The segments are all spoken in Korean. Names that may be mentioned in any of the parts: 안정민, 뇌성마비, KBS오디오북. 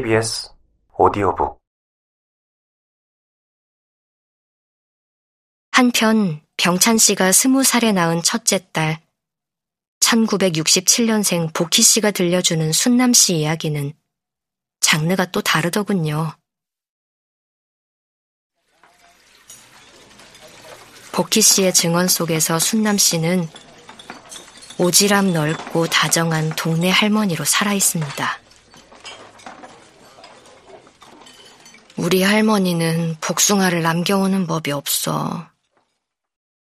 KBS 오디오북 한편 병찬 씨가 20살에 낳은 첫째 딸, 1967년생 복희 씨가 들려주는 순남 씨 이야기는 장르가 또 다르더군요. 복희 씨의 증언 속에서 순남 씨는 오지랖 넓고 다정한 동네 할머니로 살아있습니다. 우리 할머니는 복숭아를 남겨오는 법이 없어.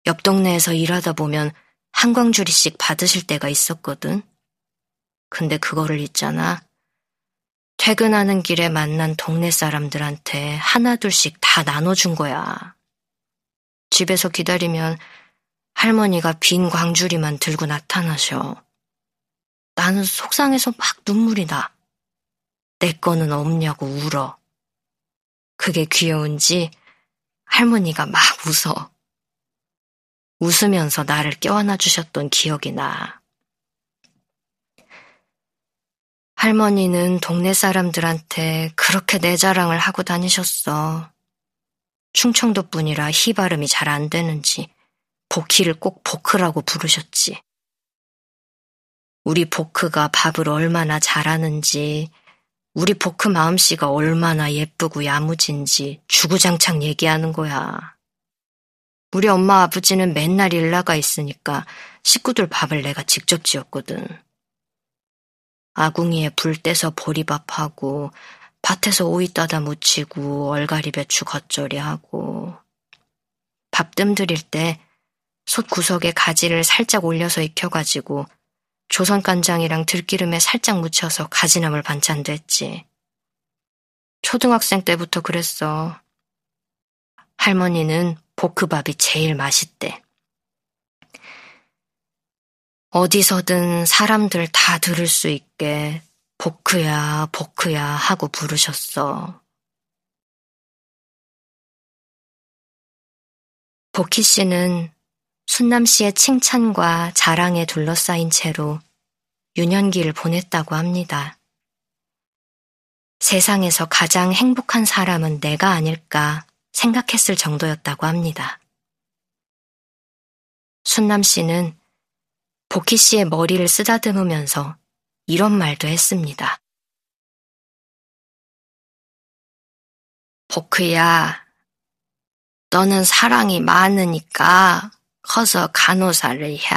옆 동네에서 일하다 보면 한 광주리씩 받으실 때가 있었거든. 근데 그거를 있잖아. 퇴근하는 길에 만난 동네 사람들한테 하나둘씩 다 나눠준 거야. 집에서 기다리면 할머니가 빈 광주리만 들고 나타나셔. 나는 속상해서 막 눈물이 나. 내 거는 없냐고 울어. 그게 귀여운지 할머니가 막 웃어. 웃으면서 나를 껴안아 주셨던 기억이 나. 할머니는 동네 사람들한테 그렇게 내 자랑을 하고 다니셨어. 충청도 분이라 히 발음이 잘 안 되는지 복희를 꼭 보크라고 부르셨지. 우리 보크가 밥을 얼마나 잘하는지, 우리 보크 마음씨가 얼마나 예쁘고 야무진지 주구장창 얘기하는 거야. 우리 엄마 아버지는 맨날 일 나가 있으니까 식구들 밥을 내가 직접 지었거든. 아궁이에 불 떼서 보리밥하고 밭에서 오이 따다 무치고 얼갈이 배추 겉절이하고, 밥뜸 들일 때 솥구석에 가지를 살짝 올려서 익혀가지고 조선간장이랑 들기름에 살짝 묻혀서 가지나물 반찬도 했지. 초등학생 때부터 그랬어. 할머니는 보크밥이 제일 맛있대. 어디서든 사람들 다 들을 수 있게 보크야, 보크야 하고 부르셨어. 복희 씨는 순남 씨의 칭찬과 자랑에 둘러싸인 채로 유년기를 보냈다고 합니다. 세상에서 가장 행복한 사람은 내가 아닐까 생각했을 정도였다고 합니다. 순남 씨는 복희 씨의 머리를 쓰다듬으면서 이런 말도 했습니다. 복희야, 너는 사랑이 많으니까 커서 간호사를 해.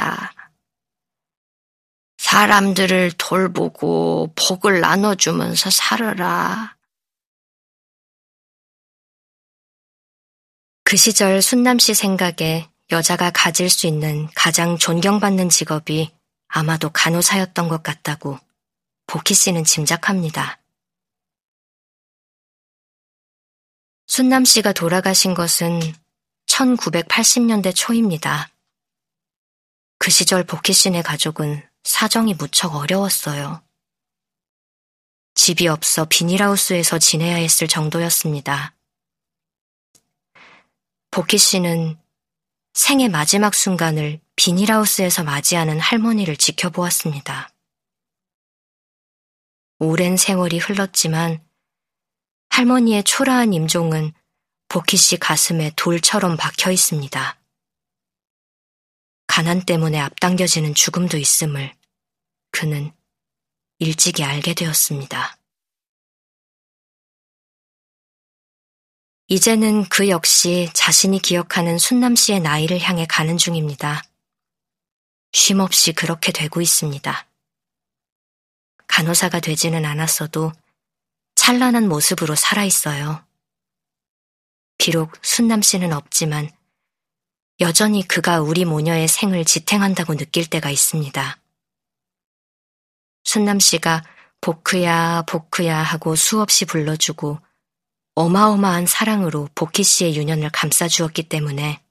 사람들을 돌보고 복을 나눠주면서 살아라. 그 시절 순남 씨 생각에 여자가 가질 수 있는 가장 존경받는 직업이 아마도 간호사였던 것 같다고 복희 씨는 짐작합니다. 순남 씨가 돌아가신 것은 1980년대 초입니다. 그 시절 복희 씨네 가족은 사정이 무척 어려웠어요. 집이 없어 비닐하우스에서 지내야 했을 정도였습니다. 복희 씨는 생애 마지막 순간을 비닐하우스에서 맞이하는 할머니를 지켜보았습니다. 오랜 세월이 흘렀지만 할머니의 초라한 임종은 복희 씨 가슴에 돌처럼 박혀 있습니다. 가난 때문에 앞당겨지는 죽음도 있음을 그는 일찍이 알게 되었습니다. 이제는 그 역시 자신이 기억하는 순남 씨의 나이를 향해 가는 중입니다. 쉼없이 그렇게 되고 있습니다. 간호사가 되지는 않았어도 찬란한 모습으로 살아있어요. 비록 순남 씨는 없지만 여전히 그가 우리 모녀의 생을 지탱한다고 느낄 때가 있습니다. 순남 씨가 보크야, 보크야 하고 수없이 불러주고 어마어마한 사랑으로 복희 씨의 유년을 감싸주었기 때문에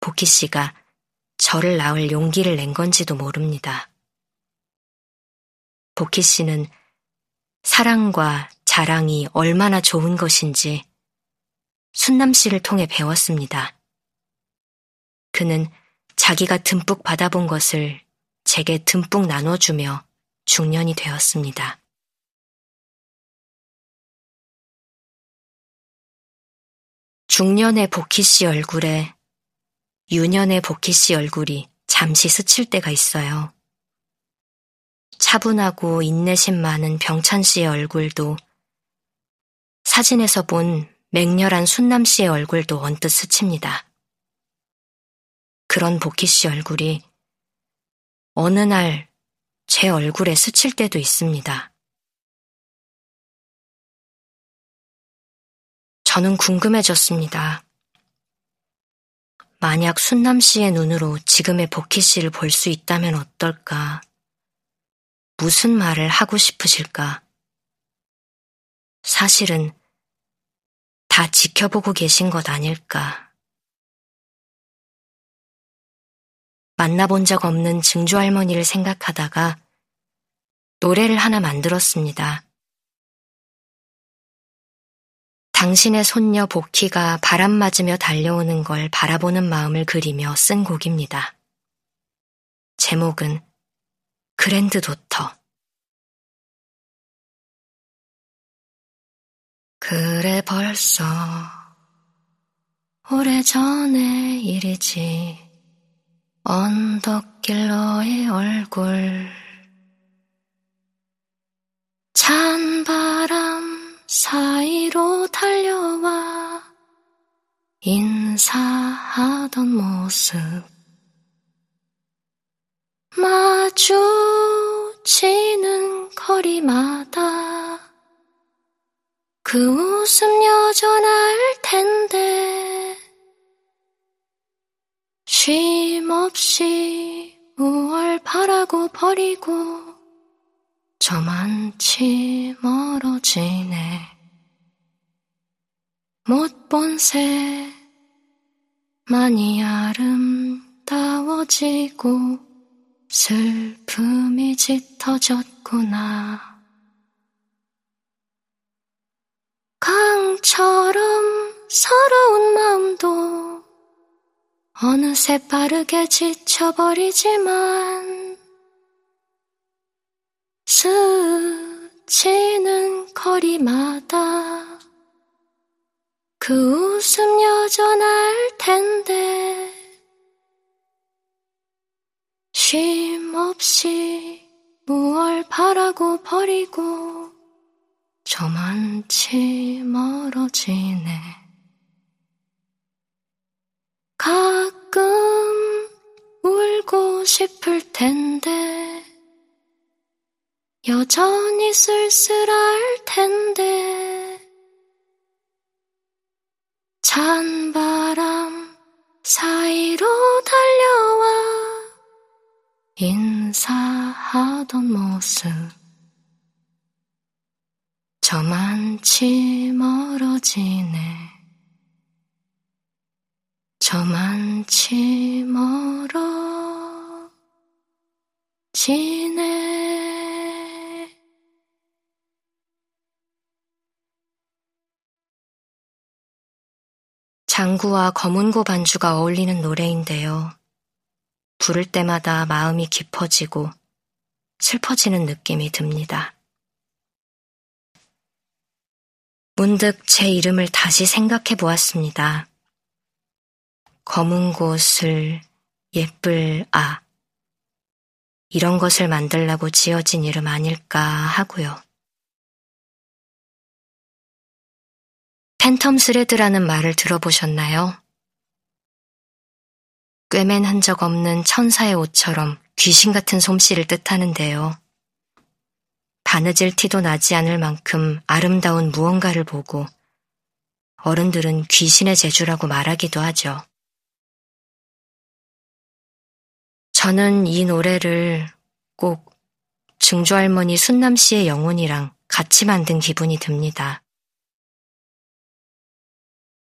복희 씨가 저를 낳을 용기를 낸 건지도 모릅니다. 복희 씨는 사랑과 자랑이 얼마나 좋은 것인지 순남 씨를 통해 배웠습니다. 그는 자기가 듬뿍 받아본 것을 제게 듬뿍 나눠주며 중년이 되었습니다. 중년의 보키씨 얼굴에 유년의 보키씨 얼굴이 잠시 스칠 때가 있어요. 차분하고 인내심 많은 병찬씨의 얼굴도 사진에서 본 맹렬한 순남씨의 얼굴도 언뜻 스칩니다. 그런 보키씨 얼굴이 어느 날 제 얼굴에 스칠 때도 있습니다. 저는 궁금해졌습니다. 만약 순남씨의 눈으로 지금의 보키씨를 볼 수 있다면 어떨까? 무슨 말을 하고 싶으실까? 사실은 다 지켜보고 계신 것 아닐까? 만나본 적 없는 증조할머니를 생각하다가 노래를 하나 만들었습니다. 당신의 손녀 복희가 바람 맞으며 달려오는 걸 바라보는 마음을 그리며 쓴 곡입니다. 제목은 그랜드 도터. 그래 벌써 오래전의 일이지. 언덕길 너의 얼굴 찬 바람 사이로 달려와 인사하던 모습 마주치는 거리마다 그 웃음 여전할 텐데 쉼 없이 우월 바라고 버리고 저만치 멀어지네. 못 본 새 많이 아름다워지고 슬픔이 짙어졌구나. 강처럼 서러운 마음도 어느새 빠르게 지쳐버리지만 스치는 거리마다 그 웃음 여전할 텐데 쉼 없이 무얼 바라고 버리고 저만치 멀어지네. 가끔 울고 싶을 텐데 여전히 쓸쓸할 텐데 찬 바람 사이로 달려와 인사하던 모습 저만치 멀어지네. 저만치 멀어지네. 장구와 거문고 반주가 어울리는 노래인데요. 부를 때마다 마음이 깊어지고 슬퍼지는 느낌이 듭니다. 문득 제 이름을 다시 생각해 보았습니다. 검은 곳을 예쁠 아 이런 것을 만들라고 지어진 이름 아닐까 하고요. 팬텀 스레드라는 말을 들어보셨나요? 꿰맨 흔적 없는 천사의 옷처럼 귀신 같은 솜씨를 뜻하는데요. 바느질 티도 나지 않을 만큼 아름다운 무언가를 보고 어른들은 귀신의 재주라고 말하기도 하죠. 저는 이 노래를 꼭 증조할머니 순남씨의 영혼이랑 같이 만든 기분이 듭니다.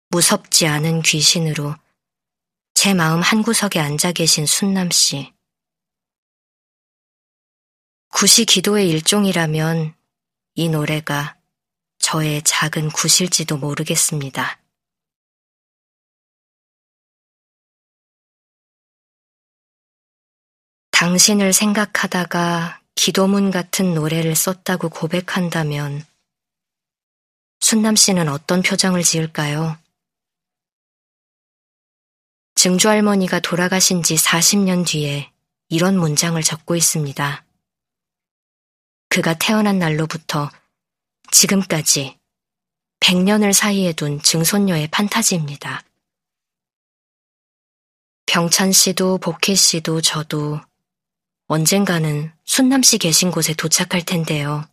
무섭지 않은 귀신으로 제 마음 한구석에 앉아 계신 순남씨. 굿이 기도의 일종이라면 이 노래가 저의 작은 굿일지도 모르겠습니다. 당신을 생각하다가 기도문 같은 노래를 썼다고 고백한다면 순남 씨는 어떤 표정을 지을까요? 증조할머니가 돌아가신 지 40년 뒤에 이런 문장을 적고 있습니다. 그가 태어난 날로부터 지금까지 100년을 사이에 둔 증손녀의 판타지입니다. 병찬 씨도 복희 씨도 저도 언젠가는 순남 씨 계신 곳에 도착할 텐데요.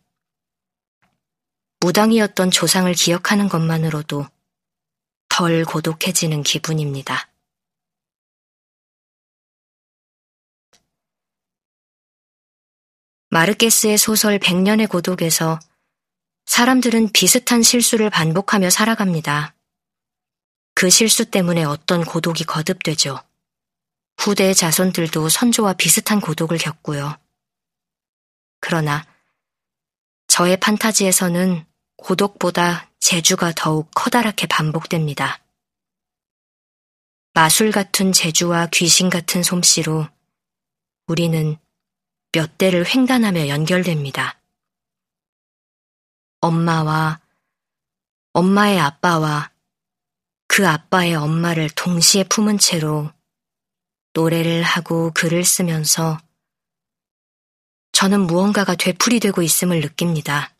무당이었던 조상을 기억하는 것만으로도 덜 고독해지는 기분입니다. 마르케스의 소설 100년의 고독에서 사람들은 비슷한 실수를 반복하며 살아갑니다. 그 실수 때문에 어떤 고독이 거듭되죠. 후대의 자손들도 선조와 비슷한 고독을 겪고요. 그러나 저의 판타지에서는 고독보다 재주가 더욱 커다랗게 반복됩니다. 마술 같은 재주와 귀신 같은 솜씨로 우리는 몇 대를 횡단하며 연결됩니다. 엄마와 엄마의 아빠와 그 아빠의 엄마를 동시에 품은 채로 노래를 하고 글을 쓰면서 저는 무언가가 되풀이되고 있음을 느낍니다.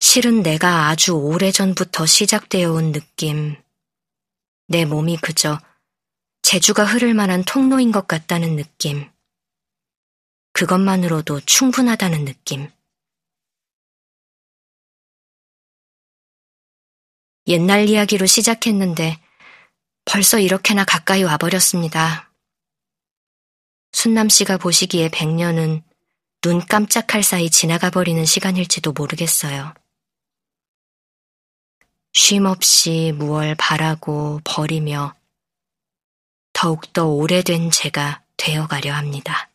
실은 내가 아주 오래전부터 시작되어 온 느낌, 내 몸이 그저 재주가 흐를 만한 통로인 것 같다는 느낌, 그것만으로도 충분하다는 느낌. 옛날 이야기로 시작했는데 벌써 이렇게나 가까이 와버렸습니다. 순남 씨가 보시기에 100년은 눈 깜짝할 사이 지나가버리는 시간일지도 모르겠어요. 쉼없이 무얼 바라고 버리며 더욱더 오래된 제가 되어가려 합니다.